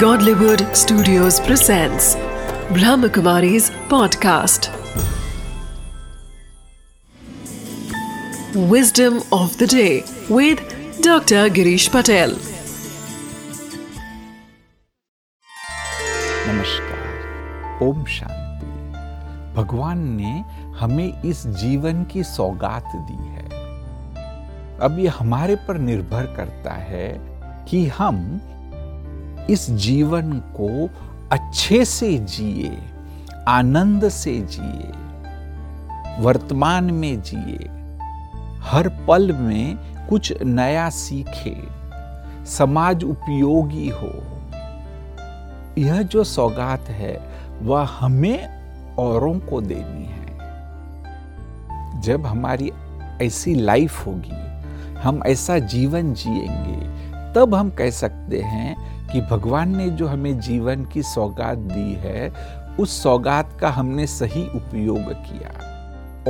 Godlywood Studios presents Brahmakumari's podcast. Wisdom of the day with Dr. Girish Patel. नमस्कार, ओम शांति। भगवान ने हमें इस जीवन की सौगात दी है। अब ये हमारे पर निर्भर करता है कि हम इस जीवन को अच्छे से जिए, आनंद से जिए, वर्तमान में जिए, हर पल में कुछ नया सीखे, समाज उपयोगी हो। यह जो सौगात है वह हमें औरों को देनी है। जब हमारी ऐसी लाइफ होगी, हम ऐसा जीवन जिएंगे, तब हम कह सकते हैं कि भगवान ने जो हमें जीवन की सौगात दी है, उस सौगात का हमने सही उपयोग किया,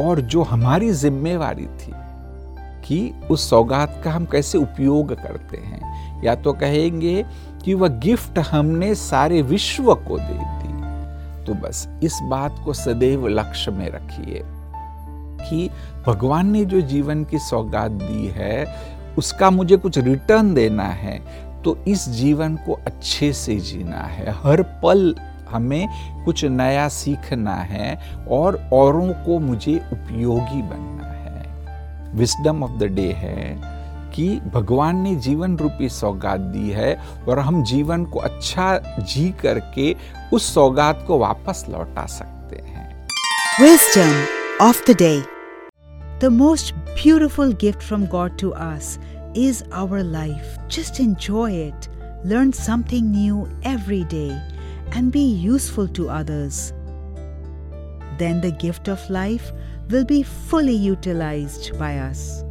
और जो हमारी जिम्मेवारी थी कि उस सौगात का हम कैसे उपयोग करते हैं। या तो कहेंगे कि वह गिफ्ट हमने सारे विश्व को दे दी। तो बस इस बात को सदैव लक्ष्य में रखिए कि भगवान ने जो जीवन की सौगात दी है, उसका मुझे कुछ रिटर्न देना है, तो इस जीवन को अच्छे से जीना है। हर पल हमें कुछ नया सीखना है और औरों को मुझे उपयोगी बनना है। विस्डम ऑफ द डे है कि भगवान ने जीवन रूपी सौगात दी है, और हम जीवन को अच्छा जी करके उस सौगात को वापस लौटा सकते हैं। Wisdom of the day. The most beautiful gift from God to us is our life. Just enjoy it, learn something new every day, and be useful to others. Then the gift of life will be fully utilized by us.